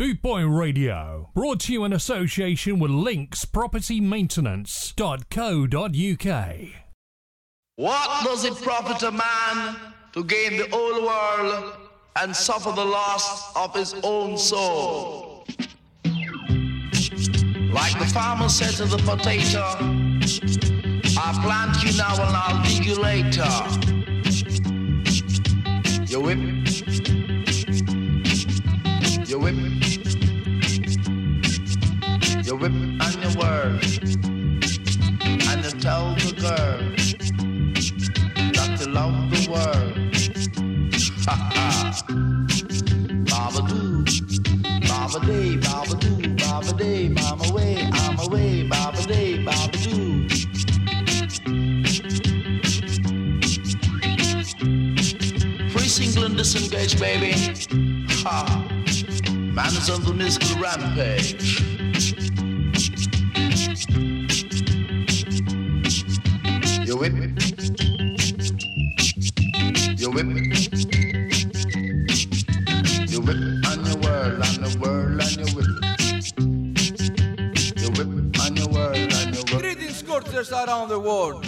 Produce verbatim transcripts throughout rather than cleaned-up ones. Bootboy Radio, brought to you in association with links property maintenance dot co dot U K. What does it profit a man to gain the whole world and suffer the loss of his own soul? Like the farmer said to the potato, I plant you now and I'll dig you later. You whip, you whip, you whip and you whirl, and you tell the girl that you love the world. Ha ha. Baba-doo, baba-day, baba-doo, baba-day, mama way, I'm away, baba-day, baba-doo. Free single and disengaged, baby. Ha. Man is on the mystical rampage. You whip, you whip, you whip on your world, on your world, on your whip. You whip on your world, on your world. Greetings, scorchers around the world.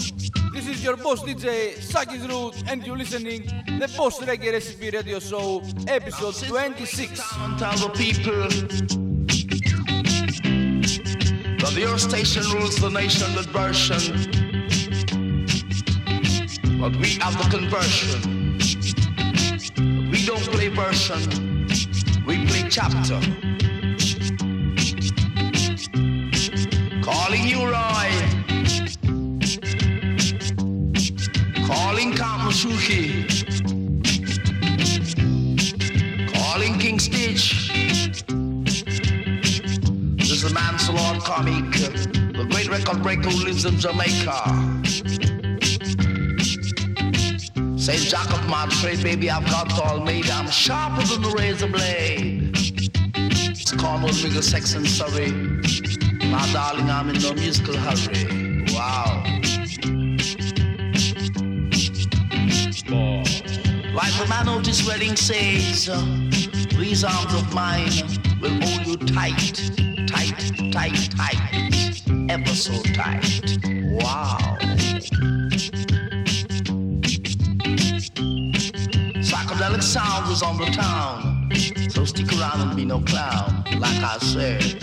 This is your boss D J Saki's Root, and you're listening to the Post Reggae Recipe Radio Show, episode twenty-six. Tell the people that your station rules the nation with version, but we have the conversion. We don't play version, we play chapter. Calling you Roy. Calling Kamoshuki, calling King Stitch. This is the manslaughter comic, the great record breaker who lives in Jamaica. Say, Jack of my trade, baby, I've got all made. I'm sharper than the razor blade. It's Cornwall, bigger sex and sorry. My darling, I'm in no musical hurry. Wow. Like the man of this wedding says, these arms of mine will hold you tight, tight, tight, tight, ever so tight. Wow. Psychedelic sound is on the town, so stick around and be no clown, like I said.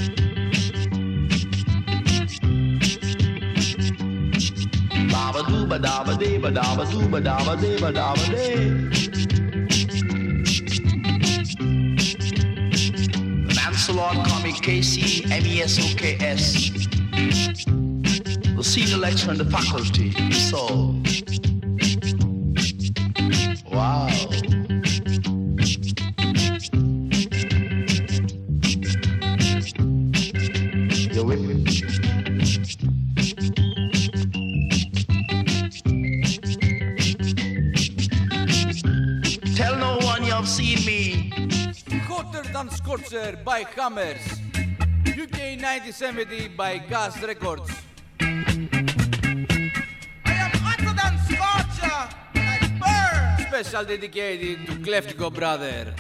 Ba-ba-doo, ba-da-ba-dee, ba-da-ba-doo, ba-da-ba-dee, ba-da-ba-dee. Lord Comic K C M E S O K S, the senior lecturer in the faculty, so wow. You're with me. Tell no one you have seen me. Hotter than Scorcher by Hammers U K nineteen seventy by Gas Records. I am hotter than Scorcher and I burn. Special dedicated to Cleftico Brother.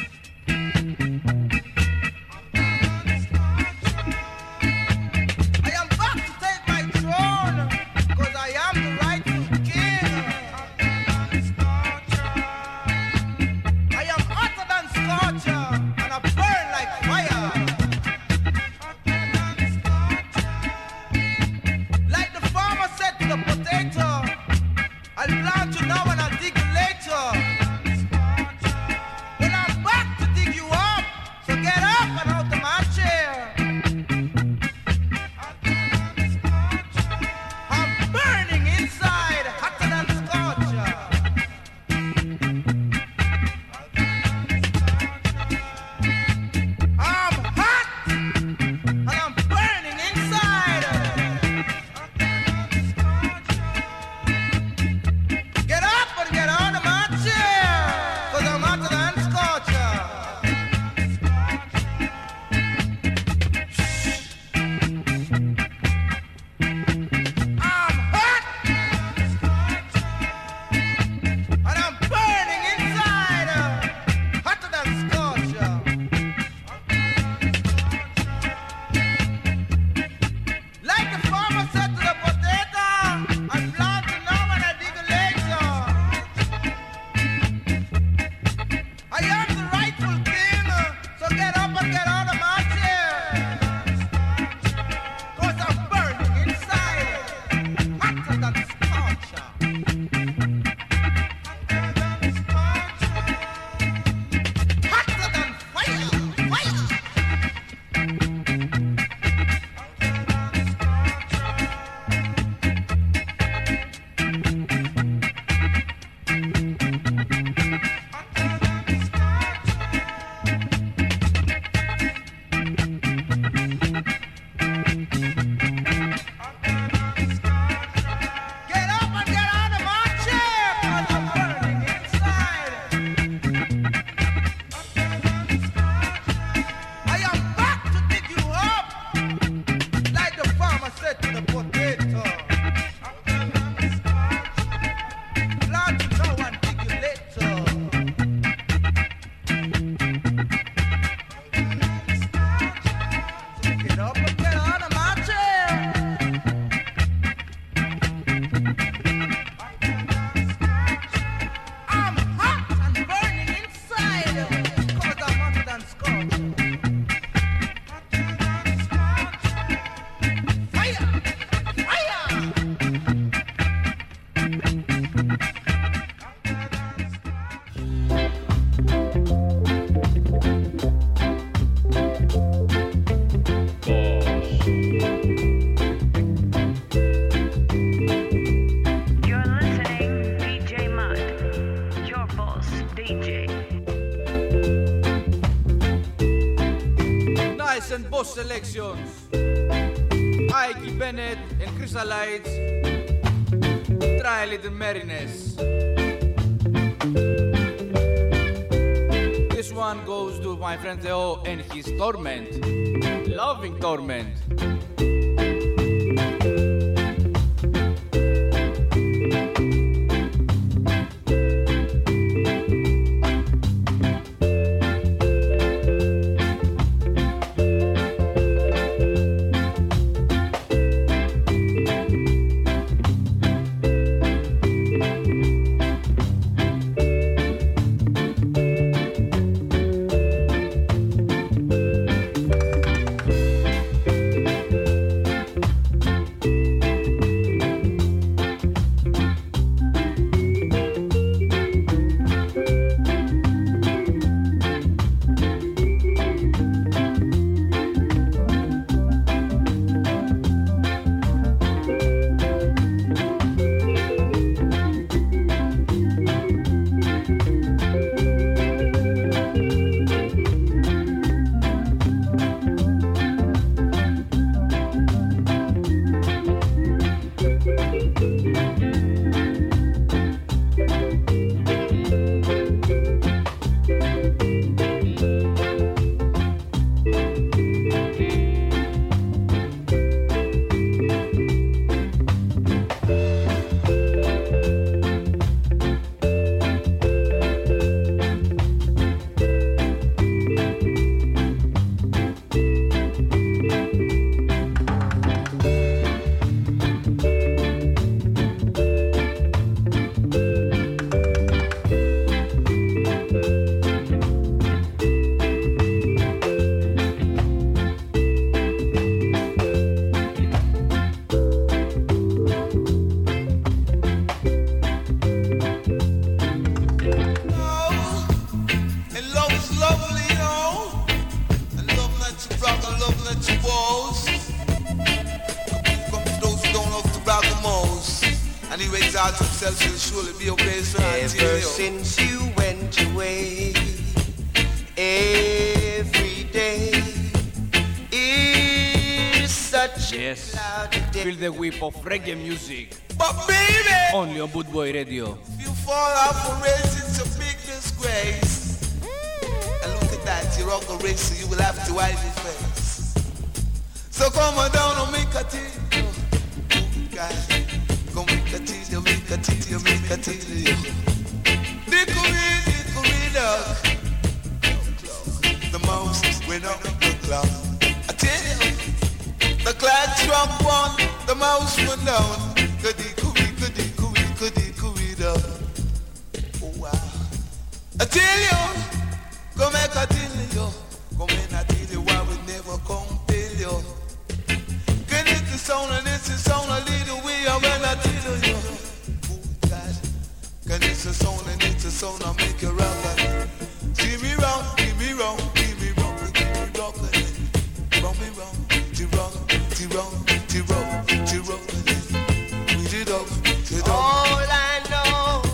I'll plant you now and I'll dig you later. When I'm back Selections. Ike Bennett and Chrysalides Trial in the Mariners. This one goes to my friend Leo and his torment. Loving torment. Of reggae music, but baby, only on Bootboy Radio. If you fall off a race, it's a big disgrace. Mm. And look at that, you're on a race, so you will have to wipe your face. So come on down and make a tea. Go make a tea, you make a tea, you make a tea. Nickery, nickery, duck. The mouse went up the clock. I tell you, the clock struck one. The mouse went down, goody cooey, goody cooey, goody cooey down. Oh wow. I tell you, go make a deal, yo, go make a deal. gonna make a rubber. Give me wrong, give me wrong, give me wrong, give me wrong, wrong me wrong, to wrong, to wrong, to wrong, to wrong. We did up, did up. All I know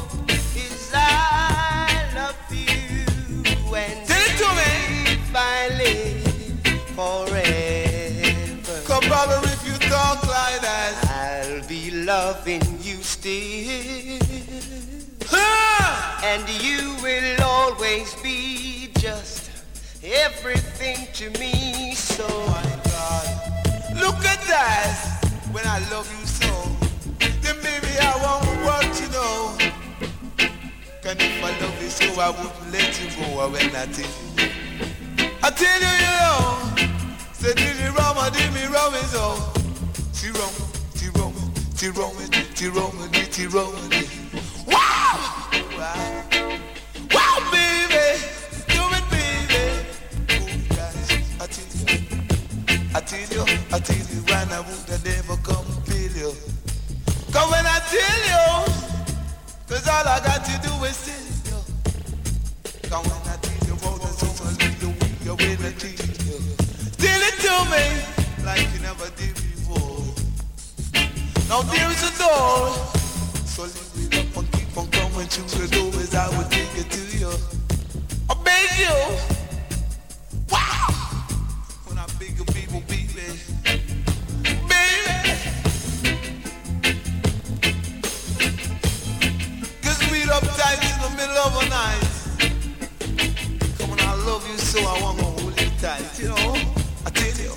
is I love you, and if I live forever. Come, brother, if you talk like that, I'll be loving you still. And you will always be just everything to me, so my God, look at that, when I love you so, then maybe I won't want to know. And if I love you so, I wouldn't let you go when I tell you. I tell you, you know, say, did me wrong, I did me wrong, and so, she wrong, she wrong, she wrong, she wrong, she wrong, she wrong. Wow! Wow, wow, baby, do it, baby. Oh, guys, I tell you, I tell you, I tell you, when I would have never come feel you. Cause when I tell you, cause all I got to do is tell you. Cause when I tell you, all the songs be the way you're with a G. Tell it to me, like you never did before. Now there is a door, so leave it up on. From coming to the doors, I will take it to you. I beg you. Wow. When I beg you, people, baby. Baby. Cause we up tight in the middle of the night. Come on, I love you, so I want to hold you tight. You know, I tell you.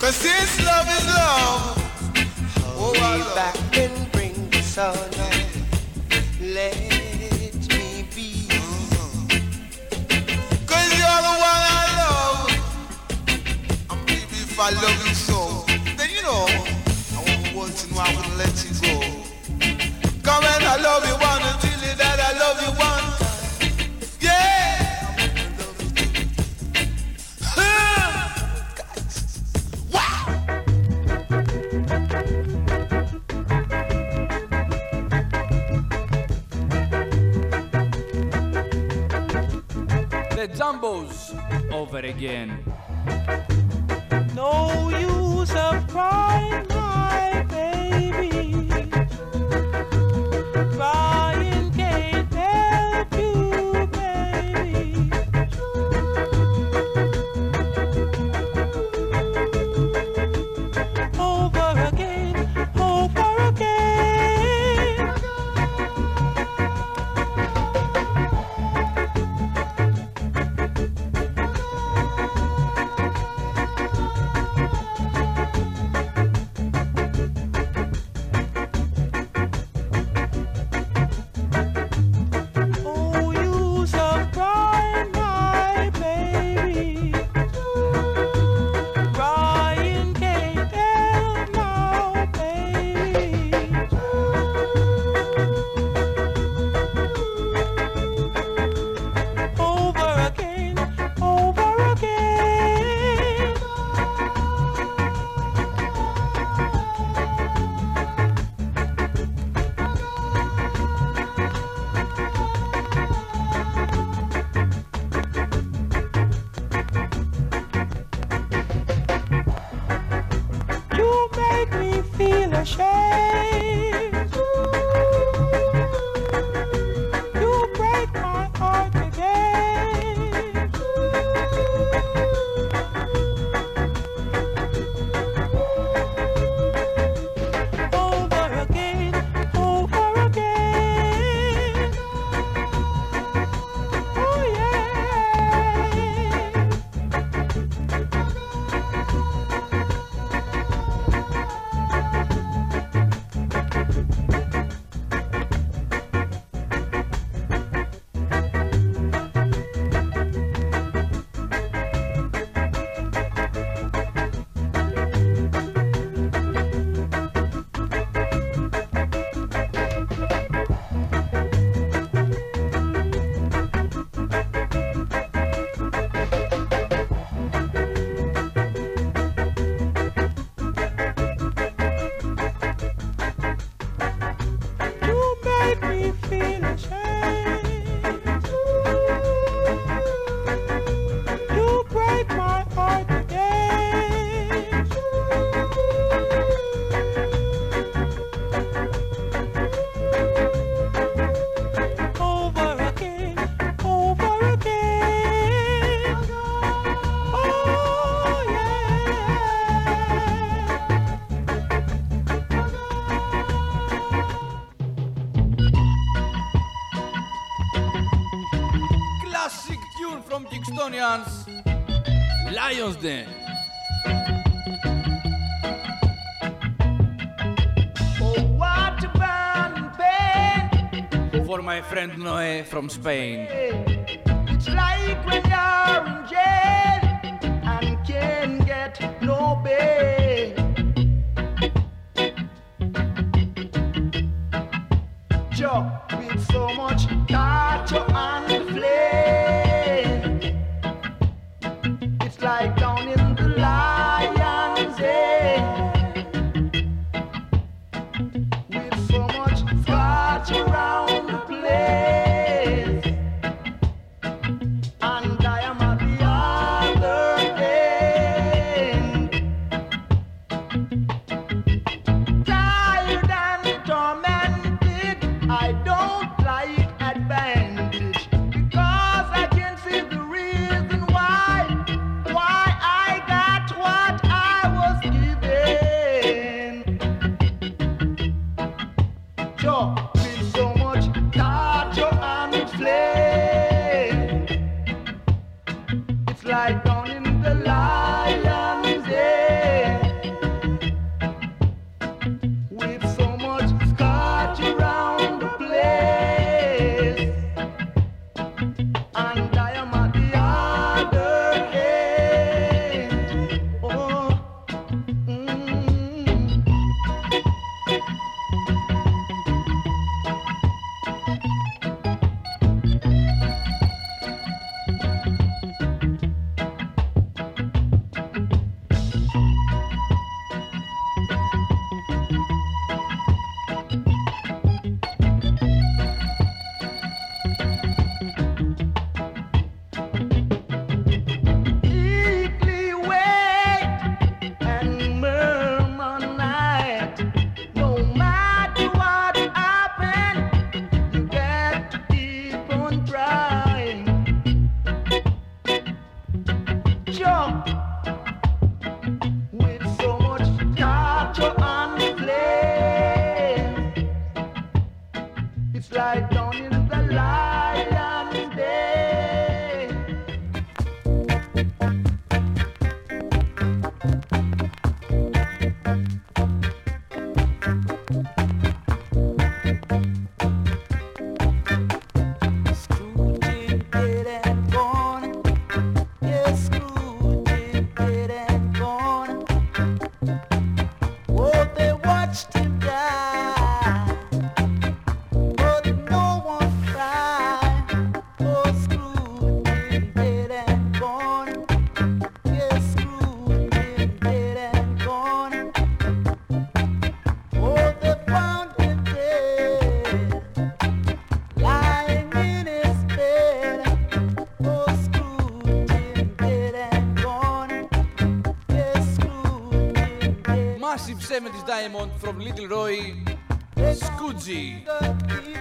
Cause this love is love. Hold me oh, back and bring the sun out. Let me be. Cause you're the one I love. And baby, if I love you so, then you know I won't want to know I won't let you go. Come and I love you one until you that I love you one time. Yeah. Wow. The Jumbos over again. No use of crying, my baby. Crying can't help you, baby. Over again, over again. Companions, Lions Den. Oh, what about pain? For my friend Noé from Spain. It's like when you're in jail and can't get no bail. Joe, with so much torture and flame. Like down in the lion's den, with so much scratch around the place, and I am at the other end, tired and tormented. I don't like advantage, because I can see the reason why. Like down in the lion's den, with so much scotch around the place, and I am at the other end. Oh, mm. seventies Diamond from Little Roy, Scoochie. Thank you.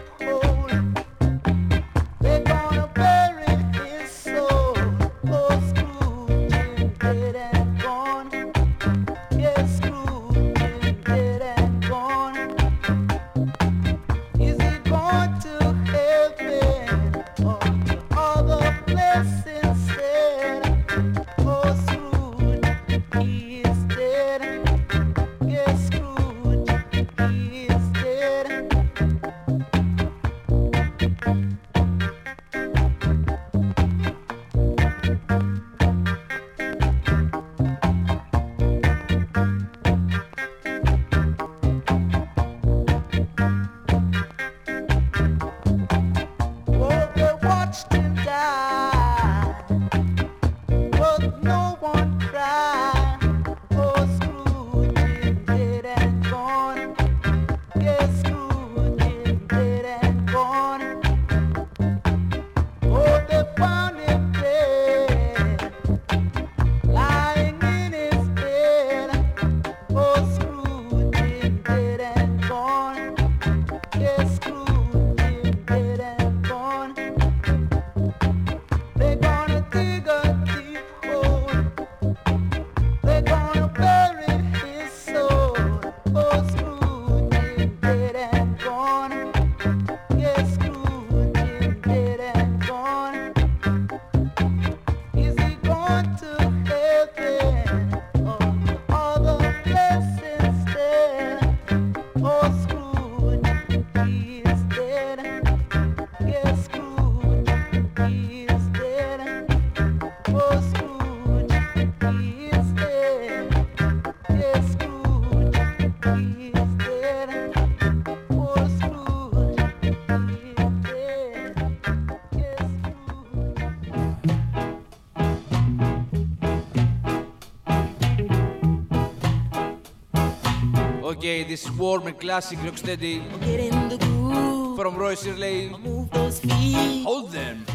Okay, this warm and classic rock steady from Royce Irley. Move those feet. Hold them.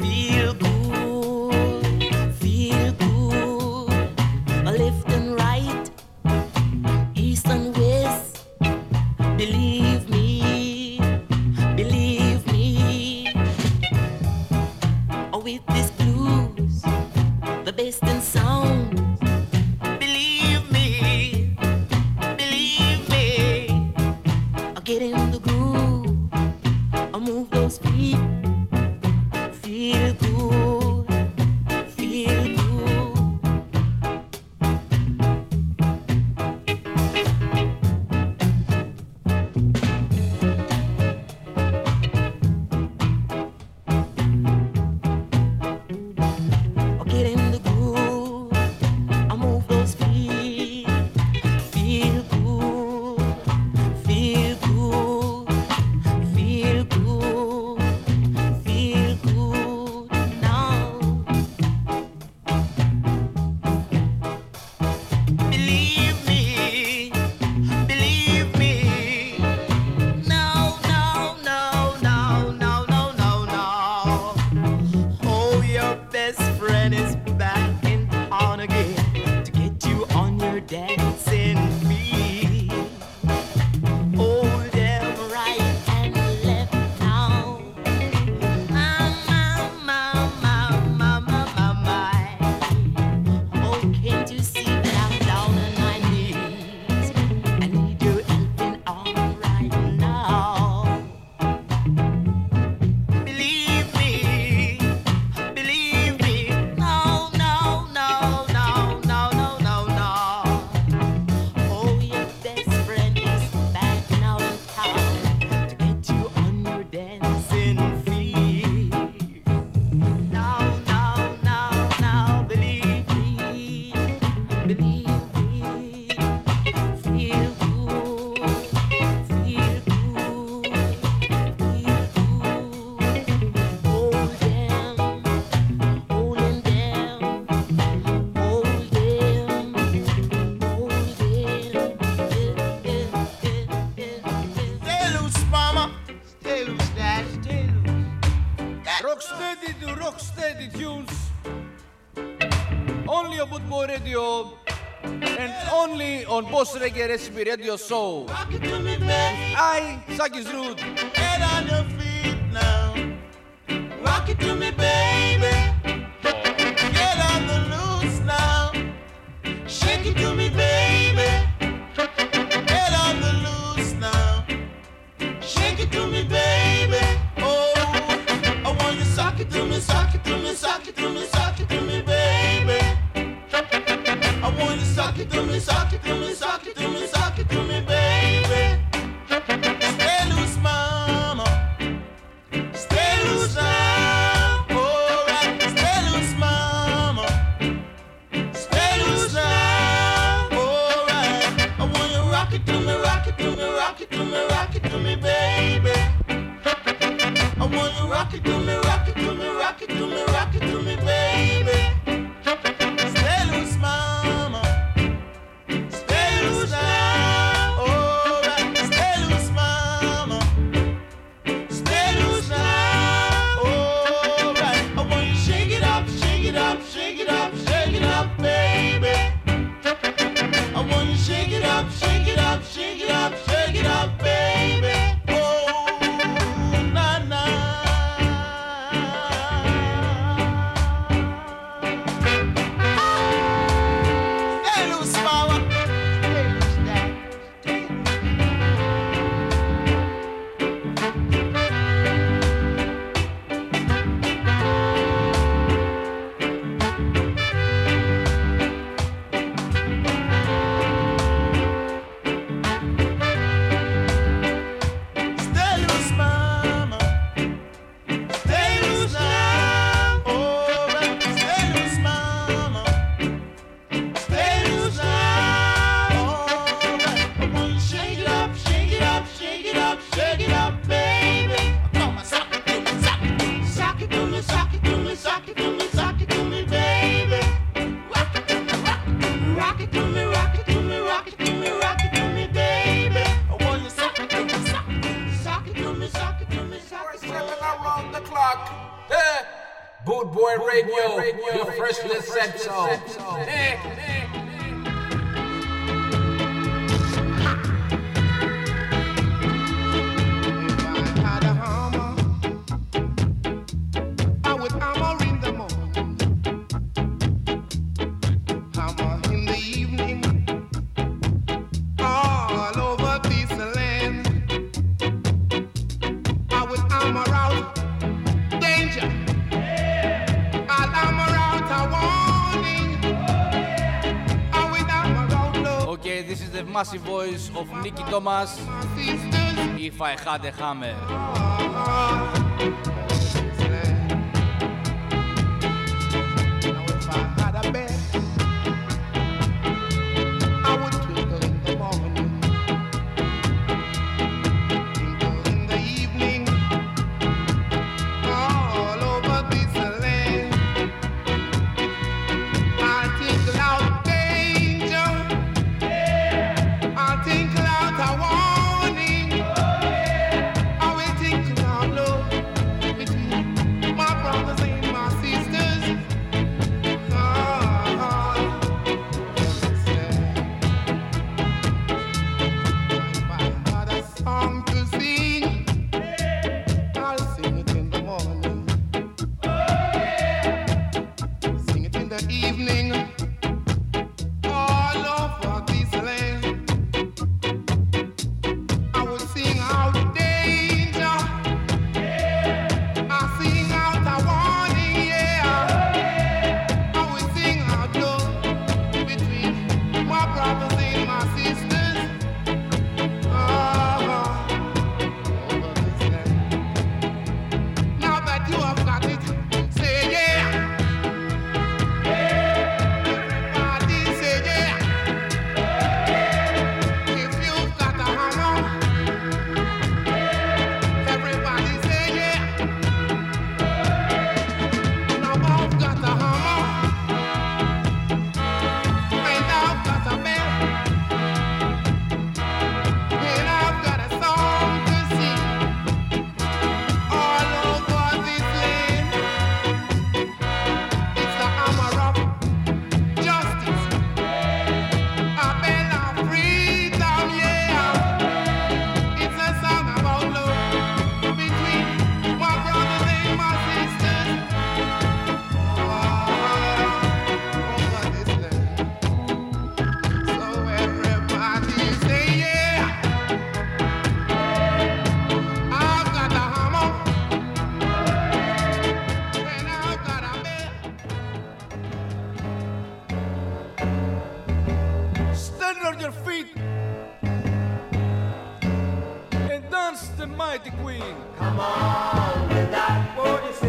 Feel good, feel good. Left and right, east and west. Believe me, believe me. Oh, with this blues, the best in sound. Get in the groove, I move those feet, feel good, feel good. Get in the groove, I move those feet, feel good, feel good. Boss Reggae Recipe Radio Show. I, Saki's Root. Head on your feet now. Rock it to me, baby. Get on the loose now. Shake it to me, baby. Get on the loose now. Shake it to me, baby. Oh, I want you sock it to me, sock it to me, sock it to me, sock it to me, baby. I want you sock it to me, sock it to me, sock it to me, sock it to me, baby. Stay loose, mama. Stay loose now. All right. Stay loose, mama. Stay loose now. All right. I want you rock it to me, rock it to me, rock it to me, rock it to me, baby. I want you rock it to me, rock it to me, rock it to me, rock it to me, baby. said so. Hey, hey, hey. Massive voice of Nicky Thomas, If I Had a Hammer. Work is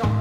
on.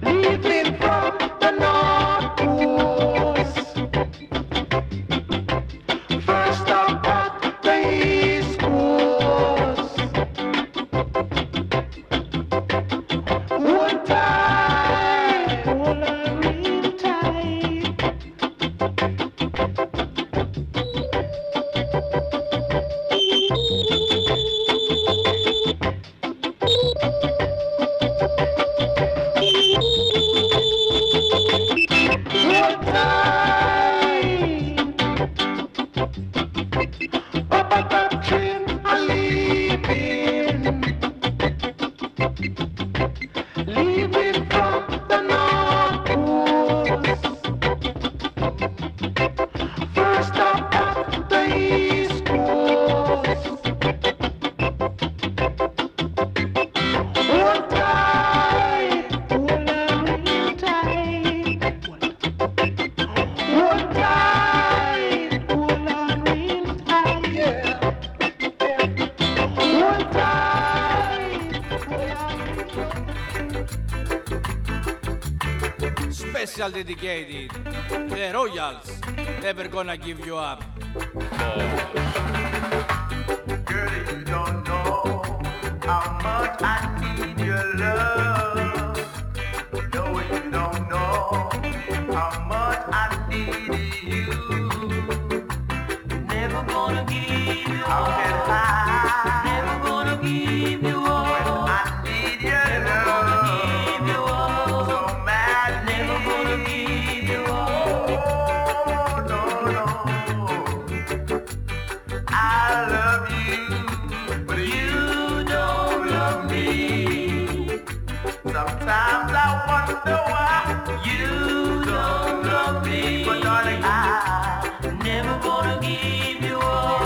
Leaving from the North Coast, special dedicated to the royals. Never gonna give you up. Girl, if you don't know how much I need your love. No, if you don't know how much I need you. Never gonna give you up. Never gonna give you up. When I need your never love. Gonna give you up. So mad. Never gonna give you up. Oh, no, no. I love you, but you, you don't love me. Sometimes I wonder why you don't love me. But darling, I'm never gonna give you up.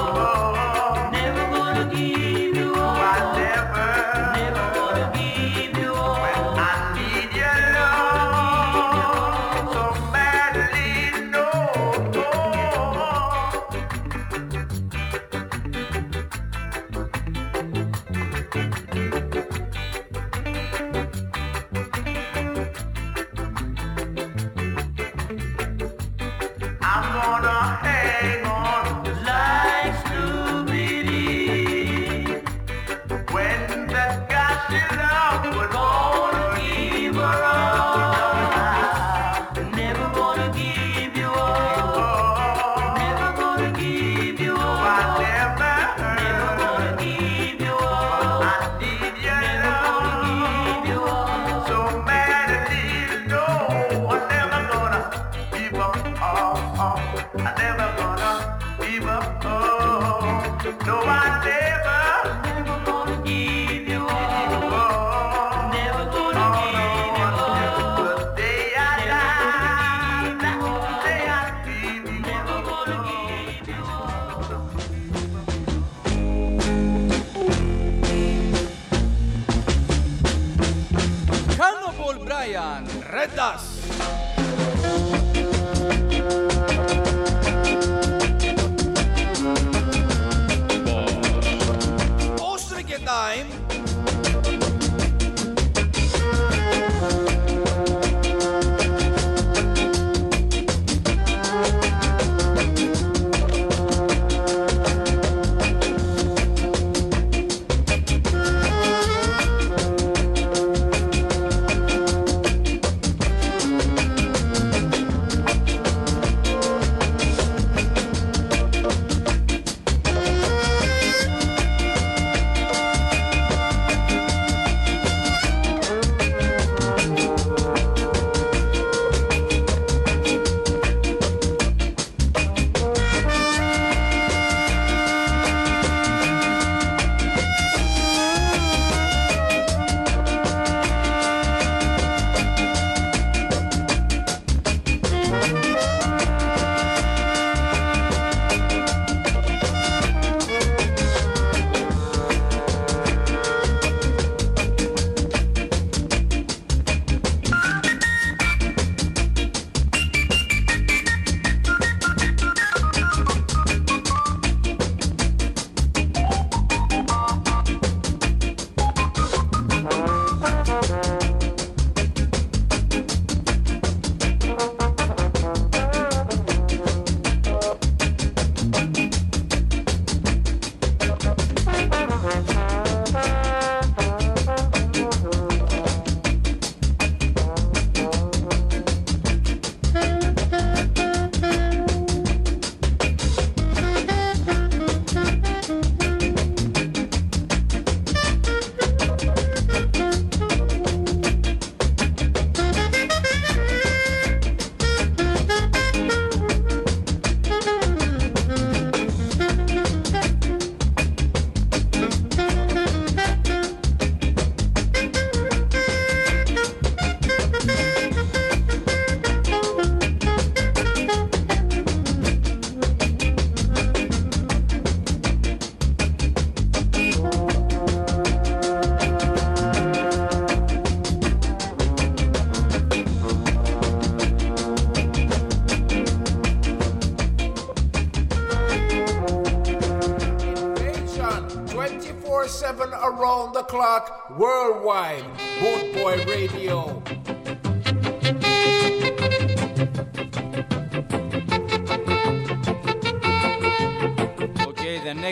Worldwide, Bootboy Radio.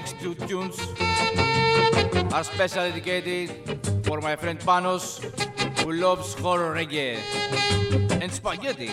next two tunes are specially dedicated for my friend Panos, who loves horror reggae and spaghetti.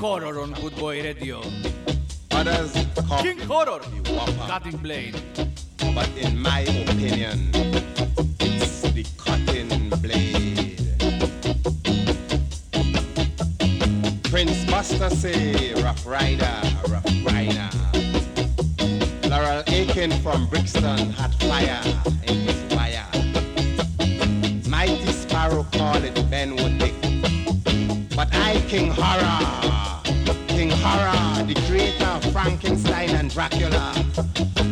Horror on Good Boy Radio. Others call King Horror, the whopper, cutting blade. But in my opinion, it's the cutting blade. Prince Buster say, Rough Rider, Rough Rider. Laurel Aiken from Brixton had fire in his fire. Mighty Sparrow called it Ben Wood Dick. But I, King Horror, King Horror, the creator of Frankenstein and Dracula,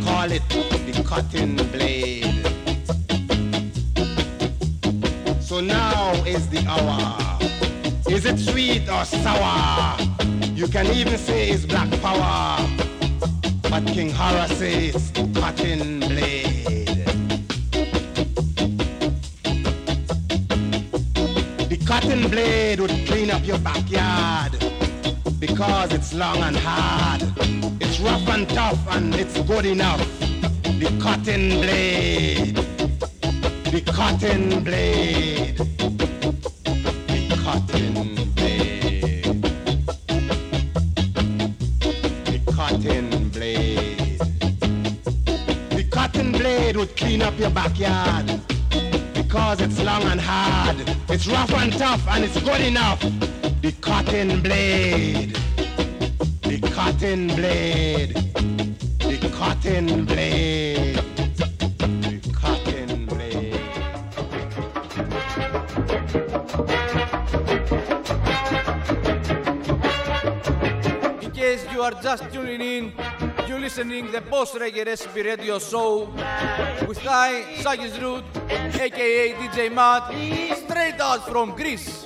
call it the cutting blade. So now is the hour. Is it sweet or sour? You can even say it's black power, but King Horror says it's the cutting blade. The cutting blade would clean up your backyard, because it's long and hard, it's rough and tough, and it's good enough. The cutting blade, the cutting blade, the cutting blade, the cutting blade. The cutting blade would clean up your backyard, because it's long and hard, it's rough and tough, and it's good enough. The cotton blade, the cotton blade, the cotton blade, the cotton blade. In case you are just tuning in, you're listening to the Post Reggae Recipe Radio Show with I, Saki's Root, aka D J Matt, straight out from Greece.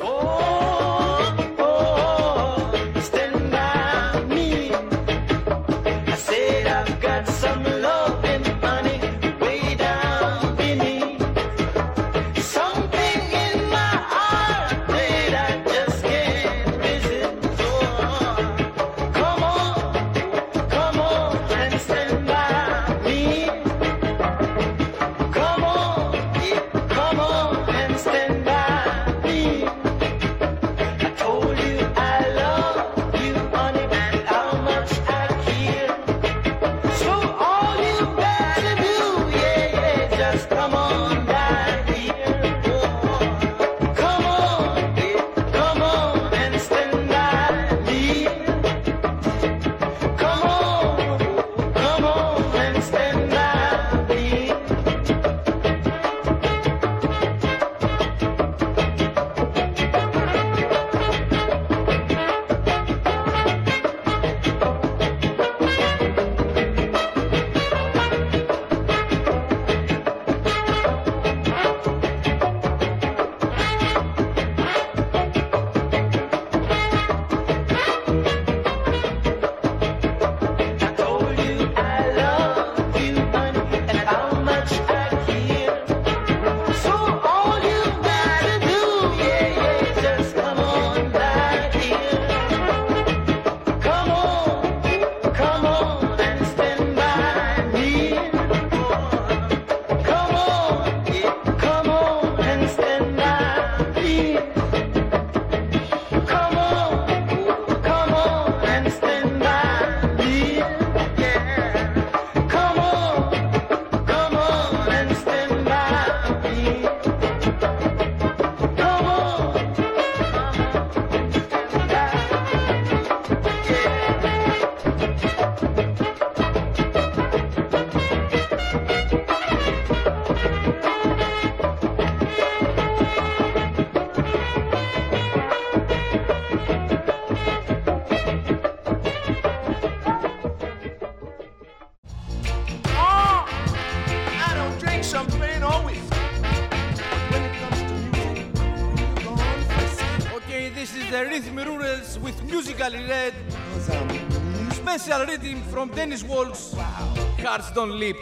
Rebels with musically led special reading from Dennis Waltz, Hearts Don't Leap.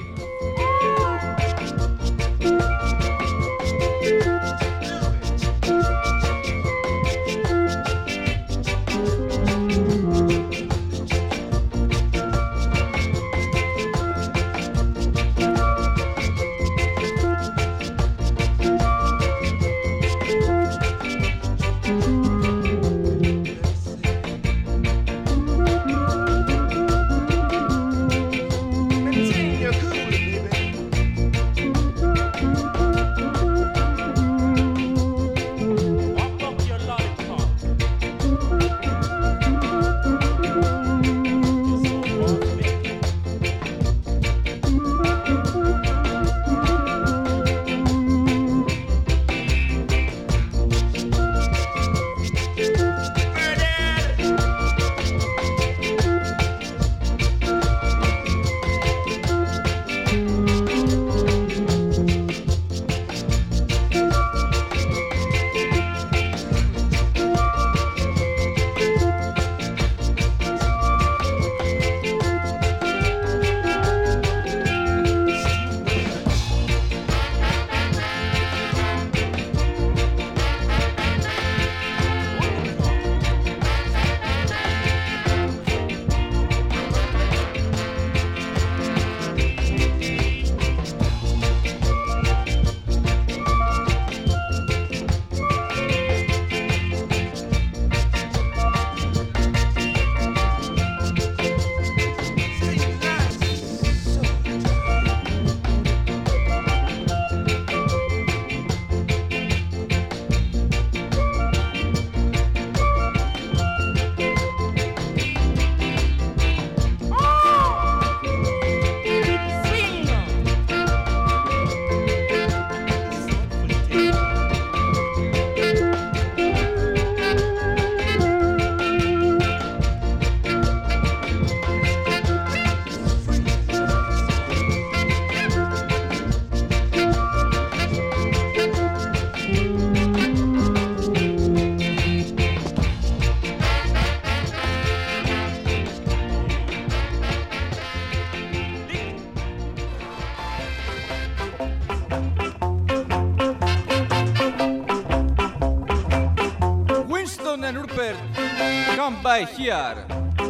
By here.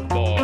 Bye.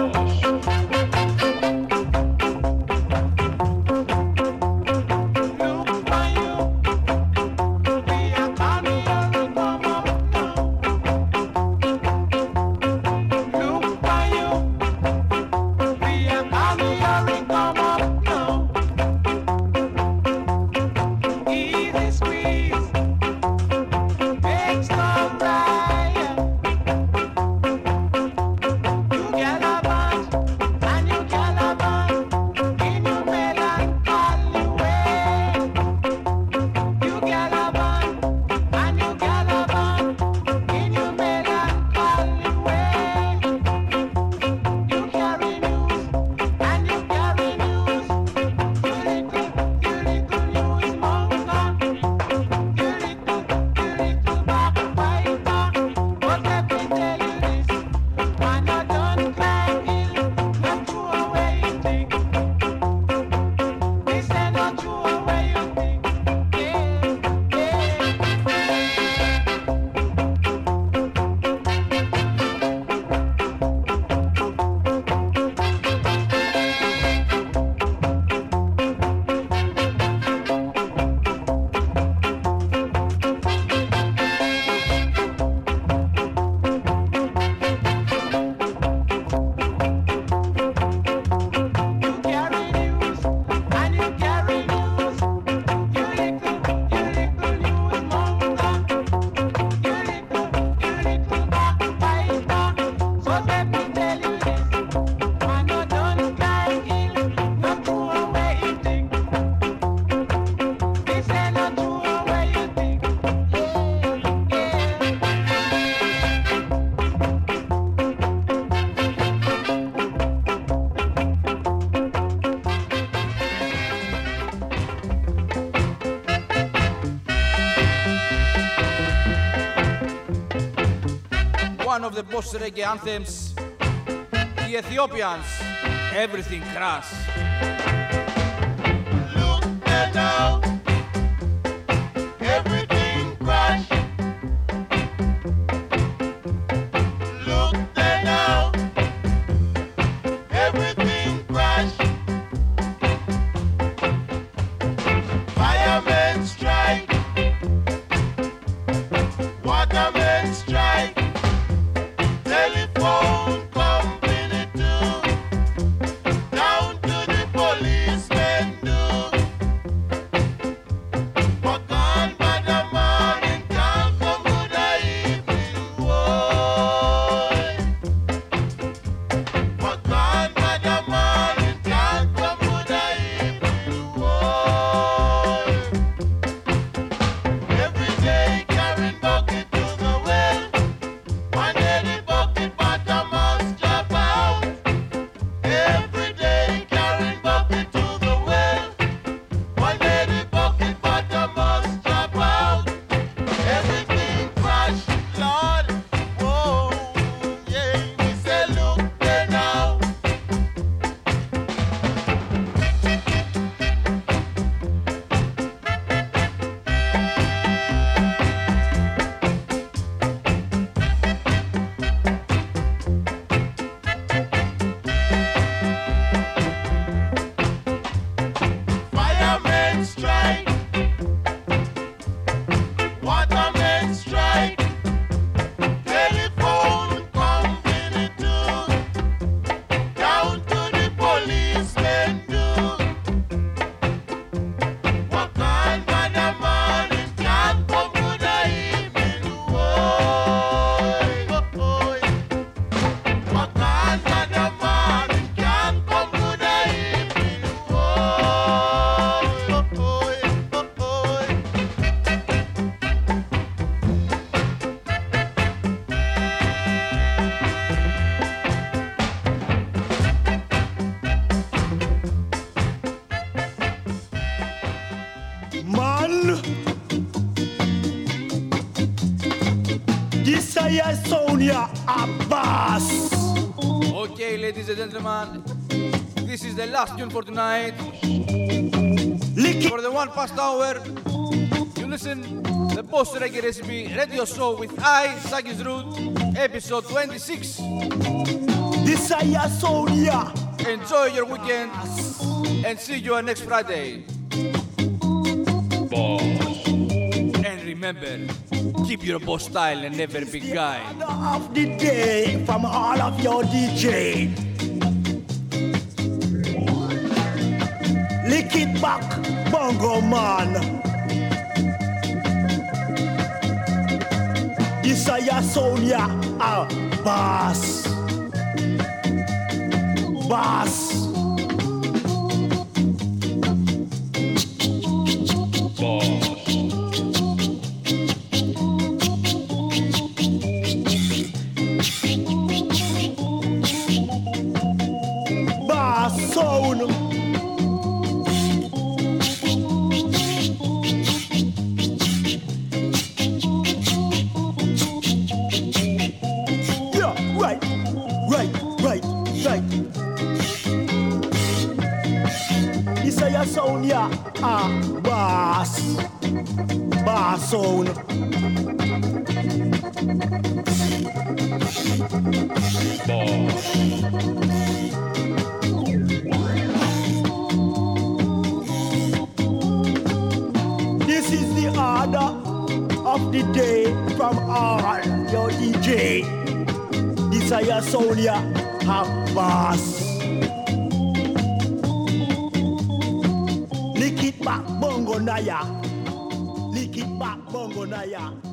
post reggae anthems, the Ethiopians, everything crash. Look at all, everything crash. Look at all, everything crash. Firemen strike, watermen strike. Okay, ladies and gentlemen, this is the last tune for tonight. For the one past hour, you listen to the Post Reggae Recipe Radio Show with I, Saki's Root, episode twenty-six. Enjoy your weekend and see you next Friday. Boss. And remember, keep your boss style and never be kind. Of the day from all of your D J. Lick it back, bongo man. Isaiah Sonia, ah, bass, bass. Bongo Naya, lick it back, Bongo Naya.